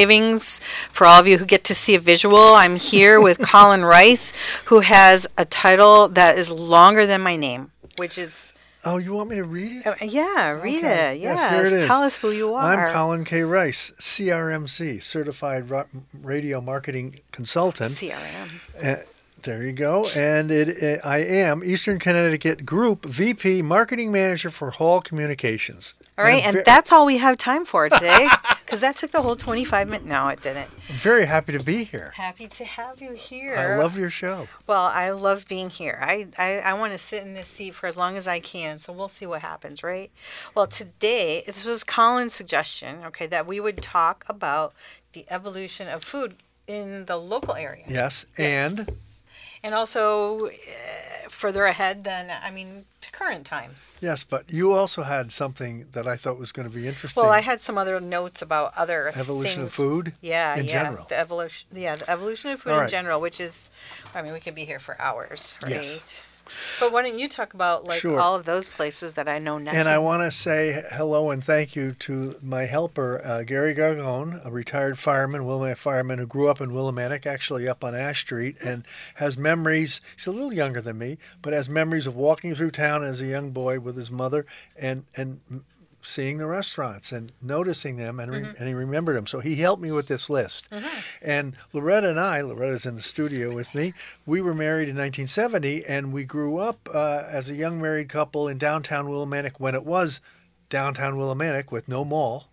savings. For all of you who get to see a visual, I'm here with Colin Rice, who has a title that is longer than my name, which is... Oh, you want me to read it? Yeah, read it. Yes, it is. Tell us who you are. I'm Colin K. Rice, CRMC, Certified Radio Marketing Consultant. CRM. There you go. And I am Eastern Connecticut Group VP Marketing Manager for Hall Communications. All right, and that's all we have time for today, because that took the whole 25 minutes. No, it didn't. I'm very happy to be here. Happy to have you here. I love your show. Well, I love being here. I want to sit in this seat for as long as I can, so we'll see what happens, right? Well, today, this was Colin's suggestion, okay, that we would talk about the evolution of food in the local area. Yes. And also further ahead than, to current times. Yes, but you also had something that I thought was going to be interesting. Well, I had some other notes about other evolution things. Of food. General. The evolution of food in general, which is, we could be here for hours, right? Yes. But why don't you talk about all of those places that I know now? And I want to say hello and thank you to my helper, Gary Gargone, a retired Willimantic fireman who grew up in Willimantic, actually up on Ash Street, and has memories. He's a little younger than me, but has memories of walking through town as a young boy with his mother and seeing the restaurants and noticing them, and he remembered them. So he helped me with this list. And Loretta's in the studio with me. We were married in 1970, and we grew up as a young married couple in downtown Willimantic when it was downtown Willimantic with no mall,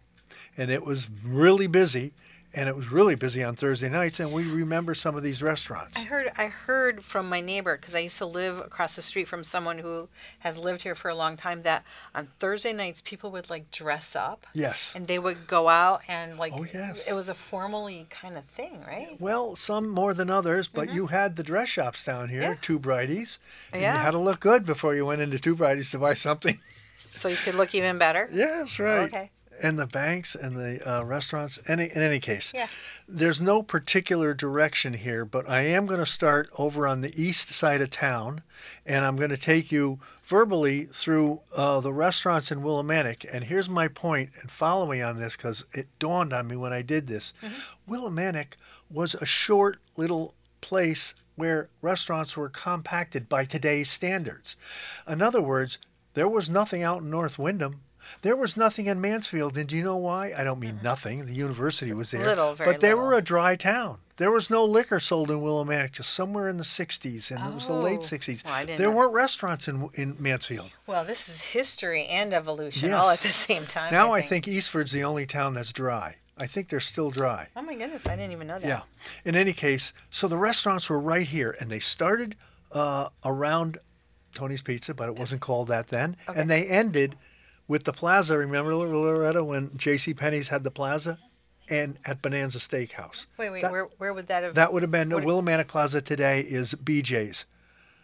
and it was really busy. And it was really busy on Thursday nights, and we remember some of these restaurants. I heard from my neighbor, because I used to live across the street from someone who has lived here for a long time, that on Thursday nights people would dress up. Yes. And they would go out and it was a formally kind of thing, right? Well, some more than others, but you had the dress shops down here, Two Brighties, and you had to look good before you went into Two Brighties to buy something. So you could look even better? Yes, right. Okay. And the banks and the restaurants, in any case. Yeah. There's no particular direction here, but I am going to start over on the east side of town, and I'm going to take you verbally through the restaurants in Willimantic. And here's my point, and follow me on this, because it dawned on me when I did this. Willimantic was a short little place where restaurants were compacted by today's standards. In other words, there was nothing out in North Wyndham. There was nothing in Mansfield, and do you know why? I don't mean nothing. The university was there. They were a dry town. There was no liquor sold in Willimantic, just somewhere in the 60s, and it was the late 60s. Well, weren't restaurants in Mansfield. Well, this is history and evolution all at the same time. Now I think Eastford's the only town that's dry. I think they're still dry. Oh, my goodness. I didn't even know that. Yeah. In any case, so the restaurants were right here, and they started around Tony's Pizza, but it wasn't called that then, and they ended with the plaza. Remember, Loretta, when JCPenney's had the plaza? And at Bonanza Steakhouse. Wait, where would that have been? That would have been Willimantic Plaza today is BJ's.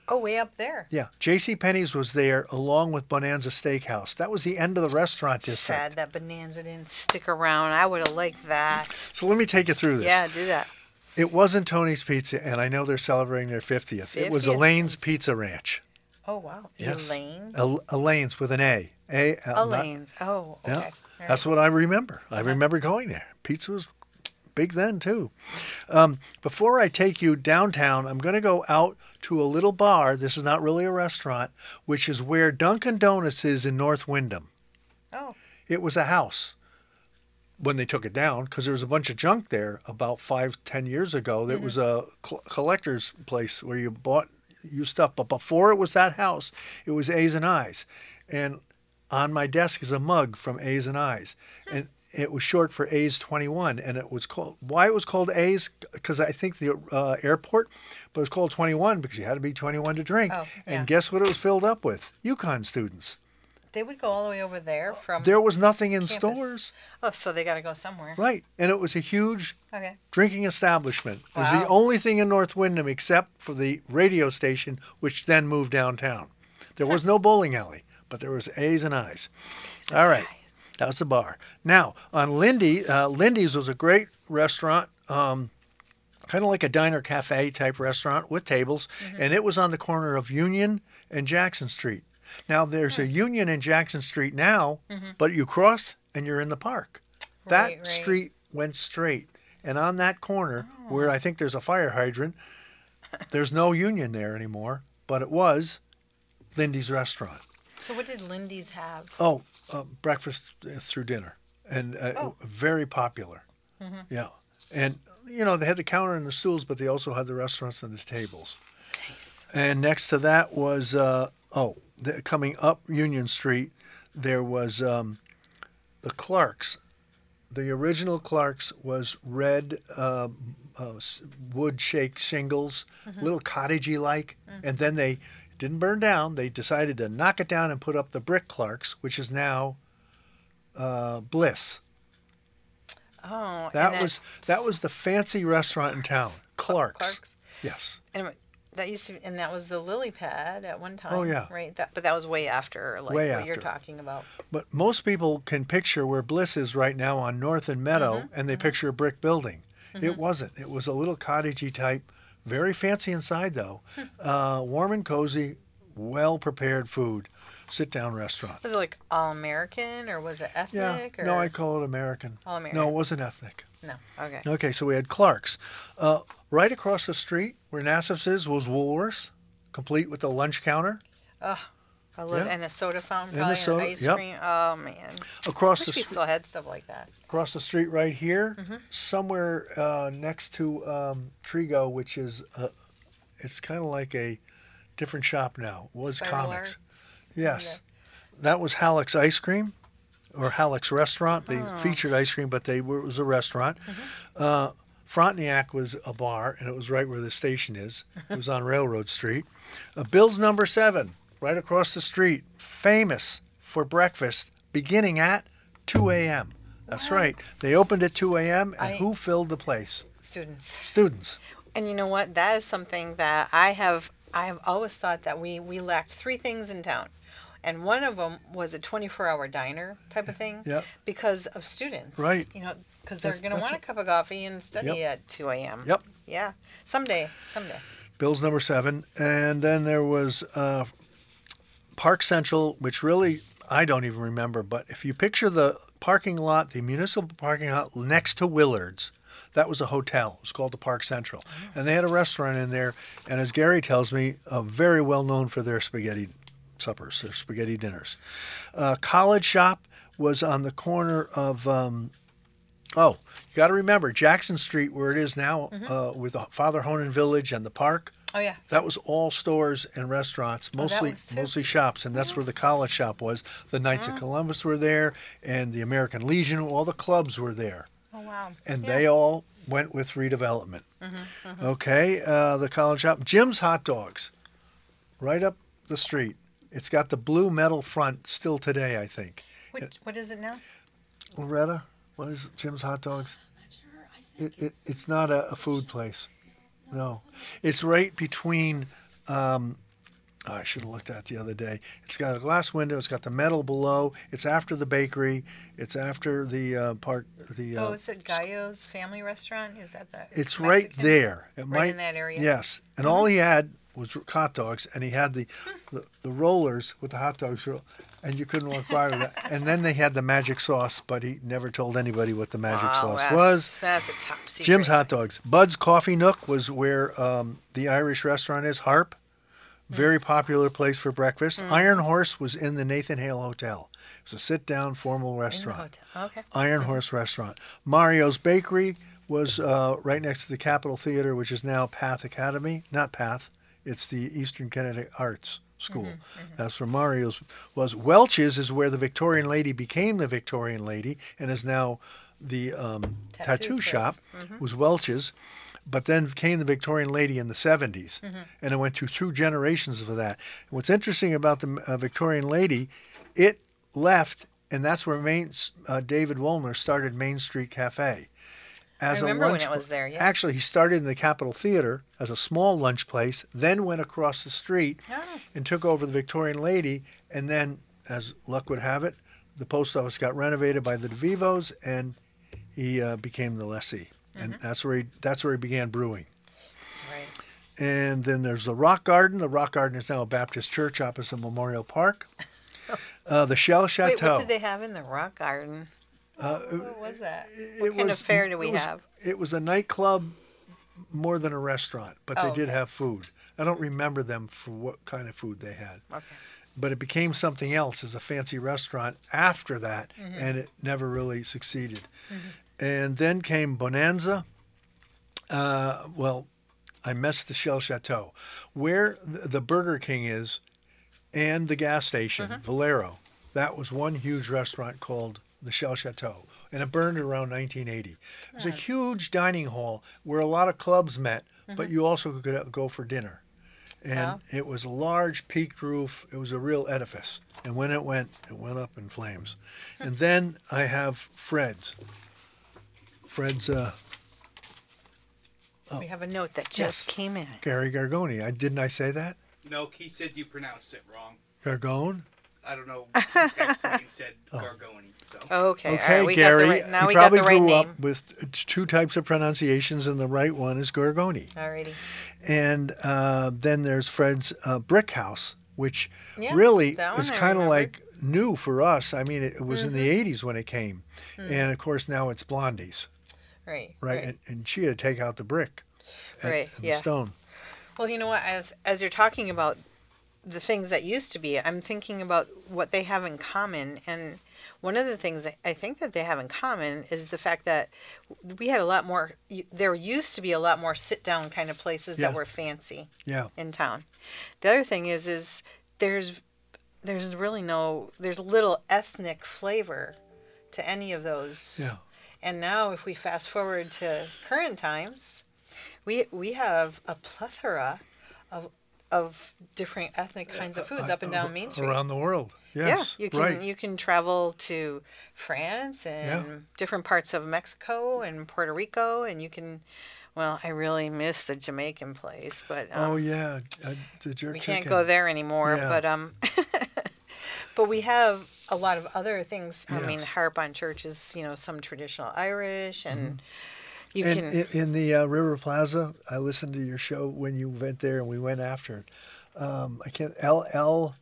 Oh, way up there. Yeah. JCPenney's was there along with Bonanza Steakhouse. That was the end of the restaurant district. Sad that Bonanza didn't stick around. I would have liked that. So let me take you through this. Yeah, do that. It wasn't Tony's Pizza, and I know they're celebrating their 50th. It was Elaine's Pizza Ranch. Oh, wow. Yes. Elaine's? Elaine's with an A. Elaine's. Oh, okay. Yeah. Right. That's what I remember. I remember going there. Pizza was big then, too. Before I take you downtown, I'm going to go out to a little bar. This is not really a restaurant, which is where Dunkin' Donuts is in North Wyndham. Oh. It was a house when they took it down, because there was a bunch of junk there about 5-10 years ago. There was a collector's place where you bought you stuff. But before it was that house, it was A's and I's. And on my desk is a mug from A's and I's, and it was short for A's 21, and it was called. Why it was called A's? Because I think the airport, but it was called 21 because you had to be 21 to drink. Oh, yeah. And guess what it was filled up with? UConn students. They would go all the way over there from. There was nothing in campus. Stores. Oh, so they got to go somewhere. Right, and it was a huge drinking establishment. Wow. It was the only thing in North Wyndham except for the radio station, which then moved downtown. There was no bowling alley. But there was A's and I's. All right. That's a bar. Now, on Lindy's was a great restaurant, kind of like a diner cafe type restaurant with tables. And it was on the corner of Union and Jackson Street. Now, there's a Union and Jackson Street now, but you cross and you're in the park. That street went straight. And on that corner where I think there's a fire hydrant, there's no Union there anymore, but it was Lindy's restaurant. So what did Lindy's have? Oh, breakfast through dinner, and very popular. Mm-hmm. Yeah. And, you know, they had the counter and the stools, but they also had the restaurants and the tables. Nice. And next to that was, coming up Union Street, there was the Clark's. The original Clark's was red wood shake shingles, mm-hmm. little cottagey-like, mm-hmm. and then they didn't burn down. They decided to knock it down and put up the brick Clark's, which is now Bliss. Oh, that was the fancy restaurant in town, Clark's. Yes. And that used to, and that was the lily pad at one time. Oh yeah, right. But that was way after, like way what after. You're talking about. But most people can picture where Bliss is right now on North and Meadow, mm-hmm. and they mm-hmm. picture a brick building. Mm-hmm. It wasn't. It was a little cottagey type, very fancy inside though, warm and cozy, well prepared food. Sit-down restaurant. Was it like all-American, or was it ethnic? Yeah. Or? No, I call it American. All-American. No, it wasn't ethnic. No, okay. Okay, so we had Clark's. Right across the street where Nassif's is was Woolworth's, complete with the lunch counter. Oh, I love And a soda fountain probably, and ice cream. Yep. Oh, man. Across the street. We still had stuff like that. Across the street right here, mm-hmm. somewhere next to Trigo, which is, it's kind of like a different shop now. It was Spiral Comics. Arts. Yes. Yeah. That was Halex Ice Cream or Halex Restaurant. They featured ice cream, but it was a restaurant. Mm-hmm. Frontenac was a bar, and it was right where the station is. It was on Railroad Street. Bill's number 7, right across the street, famous for breakfast, beginning at 2 a.m. That's right. They opened at 2 a.m., and who filled the place? Students. And you know what? That is something that I have always thought that we lacked three things in town. And one of them was a 24-hour diner type of thing because of students. Right. You know, because they're going to want a cup of coffee and study at 2 a.m. Yep. Yeah. Someday. Bill's number 7. And then there was Park Central, which really I don't even remember. But if you picture the parking lot, the municipal parking lot next to Willard's, that was a hotel. It was called the Park Central. Oh. And they had a restaurant in there, and as Gary tells me, very well known for their spaghetti suppers, their spaghetti dinners. College Shop was on the corner of, you got to remember, Jackson Street, where it is now, mm-hmm. With Father Honan Village and the park. Oh, yeah. That was all stores and restaurants, mostly shops, and that's mm-hmm. where the College Shop was. The Knights of Columbus were there, and the American Legion, all the clubs were there. Oh, wow. And they all went with redevelopment. Mm-hmm, mm-hmm. Okay, the College Shop. Jim's Hot Dogs, right up the street. It's got the blue metal front still today, I think. What is it now? Loretta, what is Jim's Hot Dogs? I'm not sure. I think it's not a food place. No. It's right between, I should have looked at it the other day. It's got a glass window. It's got the metal below. It's after the bakery. It's after the park. Is it Gallo's Family Restaurant? Is that that? It's Mexican? Right there. It right in that area. Yes, and all he had was hot dogs, and he had the rollers with the hot dogs, and you couldn't walk by with that. And then they had the magic sauce, but he never told anybody what the magic sauce was. That's a top secret. Jim's Hot Dogs. Bud's Coffee Nook was where the Irish restaurant is. Harp. Very popular place for breakfast. Mm. Iron Horse was in the Nathan Hale Hotel. It was a sit-down, formal restaurant. Okay. Iron Horse Restaurant. Mario's Bakery was right next to the Capitol Theater, which is now Path Academy. Not Path. It's the Eastern Connecticut Arts School. Mm-hmm, mm-hmm. That's where Mario's was. Welch's is where the Victorian Lady became the Victorian Lady and is now the tattoo shop. Mm-hmm. was Welch's. But then came the Victorian Lady in the 70s, mm-hmm. and it went through two generations of that. What's interesting about the Victorian Lady, it left, and that's where David Wolner started Main Street Cafe. As I remember when it was there, yeah. Actually, he started in the Capitol Theater as a small lunch place, then went across the street and took over the Victorian Lady, and then, as luck would have it, the post office got renovated by the DeVivos, and he became the lessee. And mm-hmm. that's where he began brewing. Right. And then there's the Rock Garden. The Rock Garden is now a Baptist church opposite Memorial Park. The Shell Chateau. Wait, what did they have in the Rock Garden? What was that? What kind of fare did we have? It was a nightclub more than a restaurant, but they did have food. I don't remember them for what kind of food they had. Okay. But it became something else as a fancy restaurant after that, mm-hmm. and it never really succeeded. Mm-hmm. And then came Bonanza. Well, I missed the Shell Chateau. Where the Burger King is and the gas station, mm-hmm. Valero, that was one huge restaurant called the Shell Chateau, and it burned around 1980. It was a huge dining hall where a lot of clubs met, mm-hmm. but you also could go for dinner. And it was a large peaked roof. It was a real edifice. And when it went up in flames. And then I have Fred's. Fred's. We have a note that just came in. Gary Gargone. Didn't I say that? No, he said you pronounced it wrong. Gargone? I don't know. He said Gargone. So. Okay, right, Gary. He probably grew up with two types of pronunciations, and the right one is Gargone. Alrighty. And then there's Fred's Brick House, which really is kind of like new for us. I mean, it was mm-hmm. in the 80s when it came. Mm-hmm. And, of course, now it's Blondie's. Right. And she had to take out the brick and the stone. Well, you know what? As you're talking about the things that used to be, I'm thinking about what they have in common. And one of the things that I think that they have in common is the fact that we had a lot more, there used to be a lot more sit-down kind of places that were fancy in town. The other thing is there's really there's little ethnic flavor to any of those. Yeah. And now if we fast forward to current times, we have a plethora of different ethnic kinds of foods up and down Main Street. Around the world, yes. Yeah, you can travel to France and different parts of Mexico and Puerto Rico, and you can, well, I really miss the Jamaican place, but... can't go there anymore, but... But we have a lot of other things. I mean, Harp on Church is, some traditional Irish, and mm-hmm. In the River Plaza, I listened to your show when you went there, and we went after it. LL.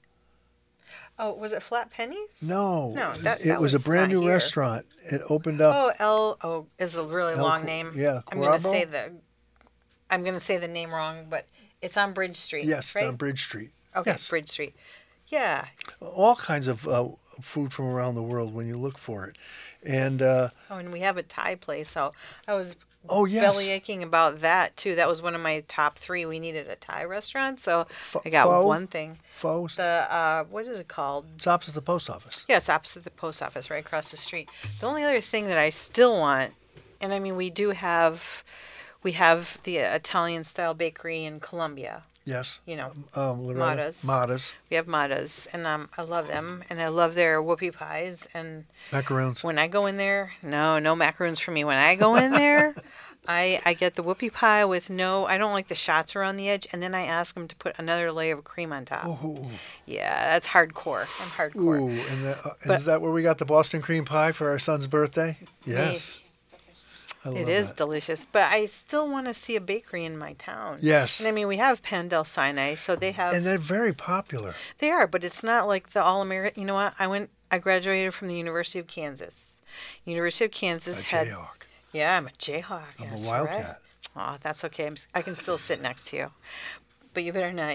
Oh, was it Flat Pennies? No, it was a brand new restaurant. It opened up. Is a really long name. Yeah, Corabo? I'm going to say the name wrong, but it's on Bridge Street. Yes, right? It's on Bridge Street. Okay, yes. Bridge Street. Yeah. All kinds of food from around the world when you look for it. And and we have a Thai place, so I was belly aching about that too. That was one of my top three. We needed a Thai restaurant, so I got one thing. Pho's? The what is it called? It's opposite the post office. Yes, opposite the post office, right across the street. The only other thing that I still want, and I mean we have the Italian style bakery in Colombia. Yes. Madas. We have Madas, and I love them, and I love their whoopie pies and macaroons. When I go in there, no macaroons for me. When I go in there, I get the whoopie pie I don't like the shots around the edge, and then I ask them to put another layer of cream on top. Ooh. Yeah, that's hardcore. I'm hardcore. Ooh, and is that where we got the Boston cream pie for our son's birthday? Yes. It is delicious, but I still want to see a bakery in my town. Yes. And I mean, we have Pan del Sinai, so they have... And they're very popular. They are, but it's not like the All-American... You know what? I graduated from the University of Kansas. University of Kansas had... I'm a Jayhawk. Yeah, I'm a Jayhawk. I'm a Wildcat. Right. Oh, that's okay. I can still sit next to you. But you better not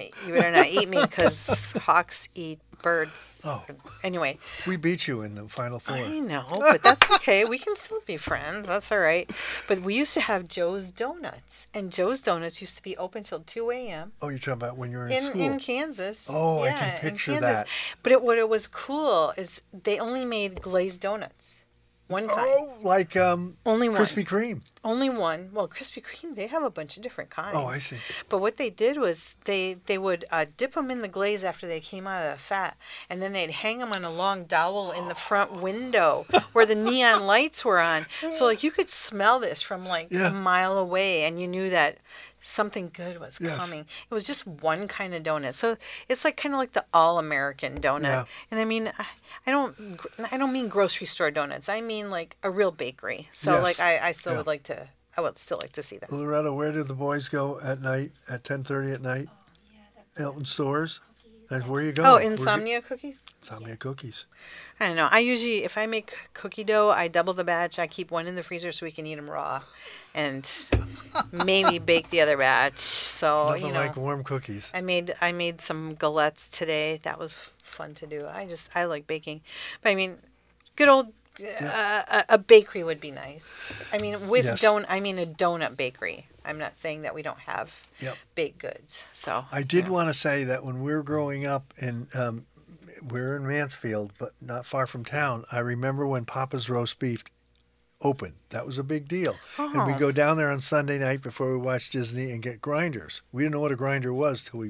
eat me, because hawks eat birds. Oh. Anyway. We beat you in the Final Four. I know, but that's okay. We can still be friends. That's all right. But we used to have Joe's Donuts, and Joe's Donuts used to be open till 2 a.m. Oh, you're talking about when you were in school? In Kansas. Oh, yeah, I can picture that. But what was cool is they only made glazed donuts. One kind. Oh, like only one. Krispy Kreme. Only one. Well, Krispy Kreme, they have a bunch of different kinds. Oh, I see. But what they did was they would dip them in the glaze after they came out of the fat, and then they'd hang them on a long dowel in the front window where the neon lights were on. So, like, you could smell this from, like, a mile away, and you knew that something good was coming. It was just one kind of donut. So it's like kind of like the all-American donut. Yeah. And I mean, I don't mean grocery store donuts. I mean like a real bakery. So like I still would like to, I would still like to see that. Loretta, where did the boys go at night at 10:30 at night? Oh, yeah, Elton Storrs. Cookies. That's where you go. Oh, insomnia cookies? Insomnia cookies. I don't know. I usually, if I make cookie dough, I double the batch. I keep one in the freezer so we can eat them raw and maybe bake the other batch. So, nothing like warm cookies. I made some galettes today. That was fun to do. I like baking. But I mean, good old a bakery would be nice. I mean, with a donut bakery. I'm not saying that we don't have baked goods. So I did want to say that when we were growing up, and we're in Mansfield, but not far from town, I remember when Papa's Roast Beef opened. That was a big deal. Oh. And we'd go down there on Sunday night before we watched Disney and get grinders. We didn't know what a grinder was till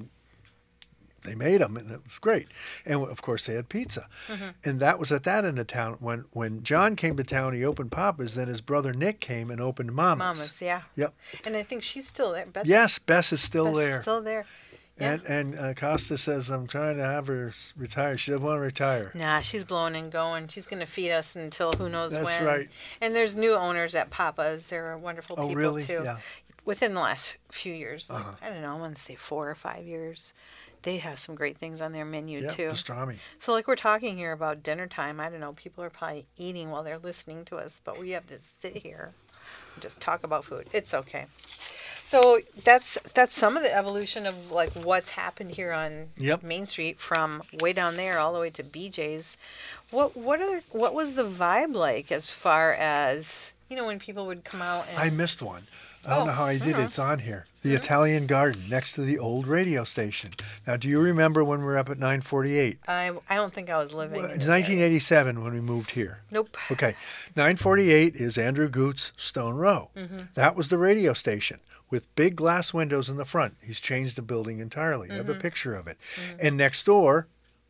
they made them, and it was great. And, of course, they had pizza. Mm-hmm. And that was at that end of town. When John came to town, he opened Papa's. Then his brother Nick came and opened Mama's. Mama's, yeah. Yep. And I think she's still there. Beth, yes, Bess is still there. Bess is still there. Yeah. And Costa says, I'm trying to have her retire. She doesn't want to retire. Nah, she's blowing and going. She's going to feed us until who knows when. That's right. And there's new owners at Papa's. They're wonderful people, really? Too. Yeah. Within the last few years, like, I don't know, I want to say 4 or 5 years, they have some great things on their menu too. Pastrami. So like we're talking here about dinner time. I don't know. People are probably eating while they're listening to us, but we have to sit here and just talk about food. It's okay. So that's some of the evolution of like what's happened here on Main Street from way down there all the way to BJ's. What was the vibe like as far as when people would come out? And I missed one. I don't know how I did. It's on here. The Italian Garden next to the old radio station. Now, do you remember when we were up at 948? I don't think I was living. Well, it's 1987 when we moved here. Nope. Okay. 948 is Andrew Goote's Stone Row. Mm-hmm. That was the radio station with big glass windows in the front. He's changed the building entirely. I have a picture of it. Mm-hmm. And next door,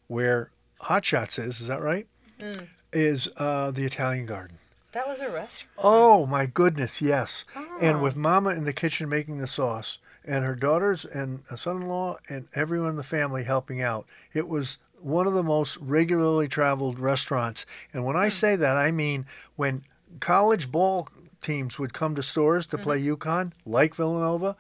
where Hot Shots is that right? Mm. Is the Italian Garden. That was a restaurant. Oh, my goodness, yes. Oh. And with Mama in the kitchen making the sauce and her daughters and a son-in-law and everyone in the family helping out, it was one of the most regularly traveled restaurants. And when I say that, I mean when college ball teams would come to Storrs to play UConn, like Villanova,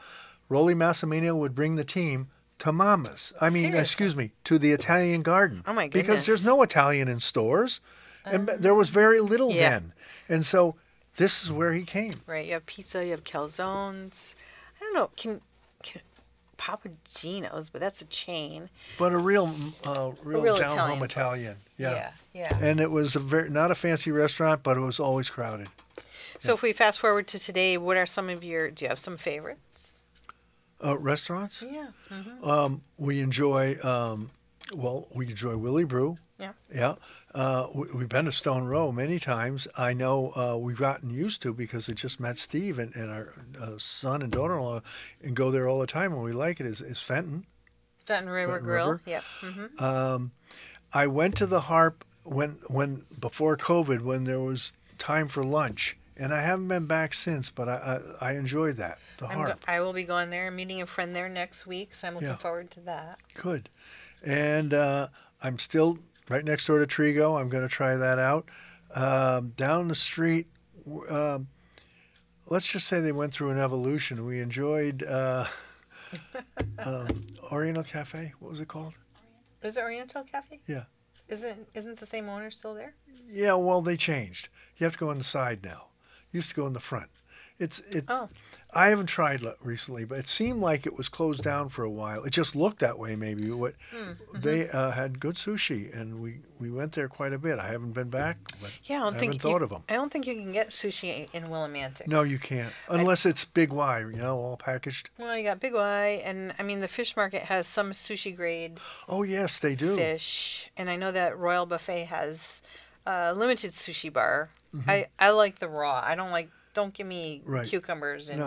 Rolly Massimino would bring the team to Mama's. I mean, seriously? Excuse me, to the Italian Garden. Oh, my goodness. Because there's no Italian in Storrs. And there was very little then. And so this is where he came. Right. You have pizza. You have calzones. I don't know. Can Papa Gino's, but that's a chain. But a real down-home Italian. Yeah. And it was not a fancy restaurant, but it was always crowded. So if we fast forward to today, what are some of your, do you have some favorites? Restaurants? Yeah. Mm-hmm. We enjoy Willy Brew. Yeah. Yeah. We've been to Stone Row many times. I know we've gotten used to because I just met Steve and our son and daughter-in-law and go there all the time. And we like it is Fenton. Fenton River Grill. Yeah. Mm-hmm. I went to the Harp when before COVID when there was time for lunch. And I haven't been back since, but I enjoy that, the Harp. I will be going there and meeting a friend there next week, so I'm looking forward to that. Good. And I'm still... right next door to Trigo. I'm going to try that out. Down the street, let's just say they went through an evolution. We enjoyed Oriental Cafe. What was it called? Is it Oriental Cafe? Yeah. Isn't the same owner still there? Yeah, well, they changed. You have to go on the side now. You used to go in the front. It's. I haven't tried recently, but it seemed like it was closed down for a while. It just looked that way, maybe. They had good sushi, and we went there quite a bit. I haven't been back, but I haven't thought of them. I don't think you can get sushi in Willimantic. No, you can't, unless it's Big Y, all packaged. Well, you got Big Y, and, I mean, the fish market has some sushi-grade oh, yes, they do. Fish, and I know that Royal Buffet has a limited sushi bar. Mm-hmm. I like the raw. I don't like... Don't give me cucumbers and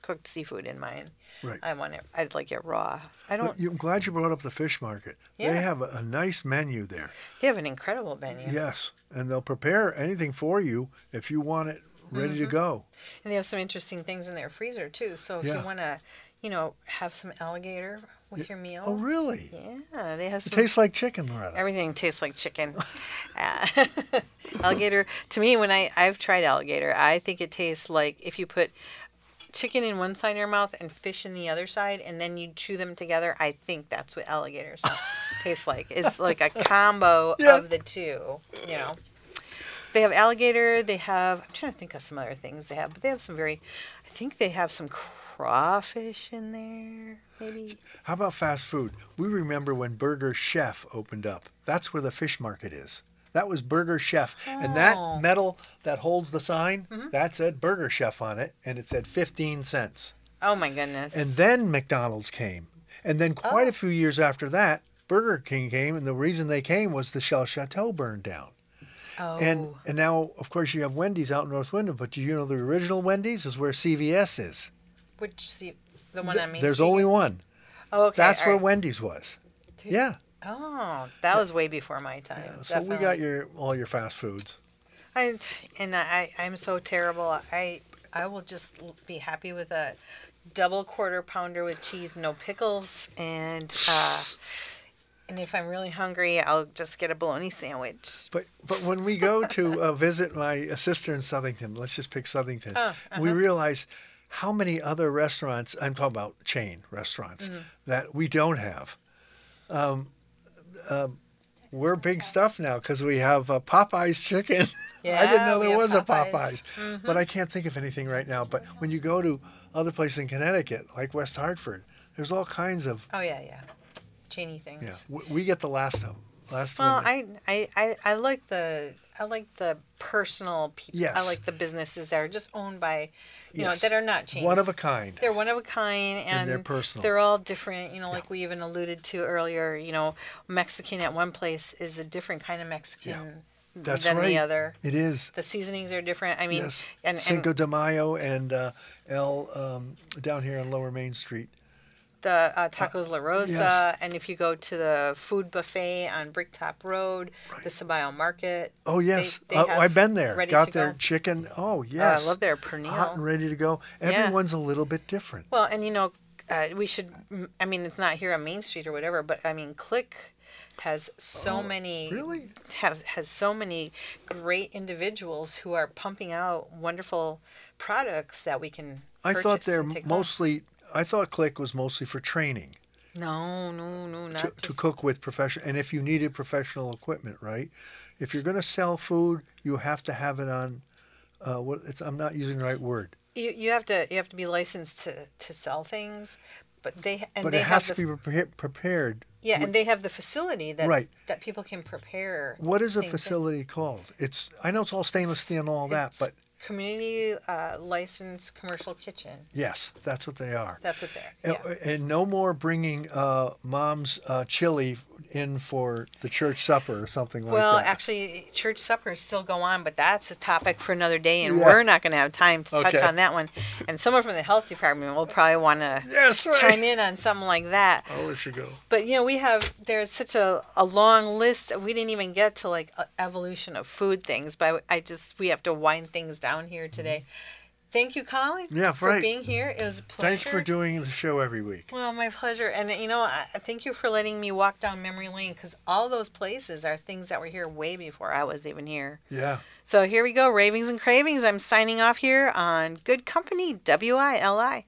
cooked seafood in mine. Right. I'd like it raw. I'm glad you brought up the fish market. Yeah. They have a nice menu there. They have an incredible menu. Yes. And they'll prepare anything for you if you want it ready to go. And they have some interesting things in their freezer too. So if you want to, have some alligator with your meal. Oh, really? Yeah. They have some. It tastes like chicken, Loretta. Everything tastes like chicken. Alligator, to me, when I've tried alligator, I think it tastes like if you put chicken in one side of your mouth and fish in the other side, and then you chew them together. I think that's what alligator sauce tastes like. It's like a combo of the two, you know. They have alligator. They have, I'm trying to think of some other things they have, but they have some very, I think they have some crawfish in there, maybe. How about fast food? We remember when Burger Chef opened up. That's where the fish market is. That was Burger Chef. Oh. And that metal that holds the sign, that said Burger Chef on it, and it said 15 cents. Oh, my goodness. And then McDonald's came. And then quite a few years after that, Burger King came, and the reason they came was the Shell Chateau burned down. Oh. And now, of course, you have Wendy's out in North Windham, but do you know the original Wendy's is where CVS is? Which, the one on Main Street? There's only one. Oh, okay. That's where Wendy's was. Yeah. Oh, that was way before my time. Yeah, so definitely. We got all your fast foods. I'm so terrible. I will just be happy with a double quarter pounder with cheese, no pickles, and if I'm really hungry, I'll just get a bologna sandwich. But when we go to visit my sister in Southington, let's just pick Southington. Oh, uh-huh. We realize how many other restaurants, I'm talking about chain restaurants, that we don't have. We're big stuff now because we have Popeye's chicken. Yeah, I didn't know there was a Popeye's, but I can't think of anything right now. But when you go to other places in Connecticut, like West Hartford, there's all kinds of chainy things. Yeah, we get the last of them. I like the personal people. Yes. I like the businesses that are just owned by, you know, that are not chains. One of a kind. They're one of a kind, and they're personal. They're all different. You know, like we even alluded to earlier. You know, Mexican at one place is a different kind of Mexican than the other. It is. The seasonings are different. I mean, and Cinco de Mayo and down here on Lower Main Street. The Tacos La Rosa, and if you go to the food buffet on Bricktop Road, the Ceballo Market. Oh, yes. They I've been there. Got their chicken. Oh, yes. I love their pernil. Hot and ready to go. Everyone's a little bit different. Well, and, you know, we should, I mean, it's not here on Main Street or whatever, but, I mean, Click has so many has so many great individuals who are pumping out wonderful products that we can purchase. I thought Click was mostly for training. No, not to cook with professional. And if you needed professional equipment, right? If you're going to sell food, you have to have it on. I'm not using the right word. You have to be licensed to sell things, but it has to be prepared. Yeah, and they have the facility that people can prepare. What is a facility called? I know it's all stainless steel and all that, but. Community licensed commercial kitchen. Yes, that's what they are. And no more bringing mom's chili in for the church supper or something like that. Well, actually, church suppers still go on, but that's a topic for another day, and we're not going to have time to touch on that one. And someone from the health department will probably want to chime in on something like that. Oh, we should go. But, you know, there's such a long list. We didn't even get to, like, evolution of food things, but we have to wind things down here today. Thank you, Colin, for being here. It was a pleasure. Thanks for doing the show every week. Well, my pleasure. And, you know, thank you for letting me walk down memory lane, because all those places are things that were here way before I was even here. Yeah. So here we go. Ravings and Cravings. I'm signing off here on Good Company, WILI.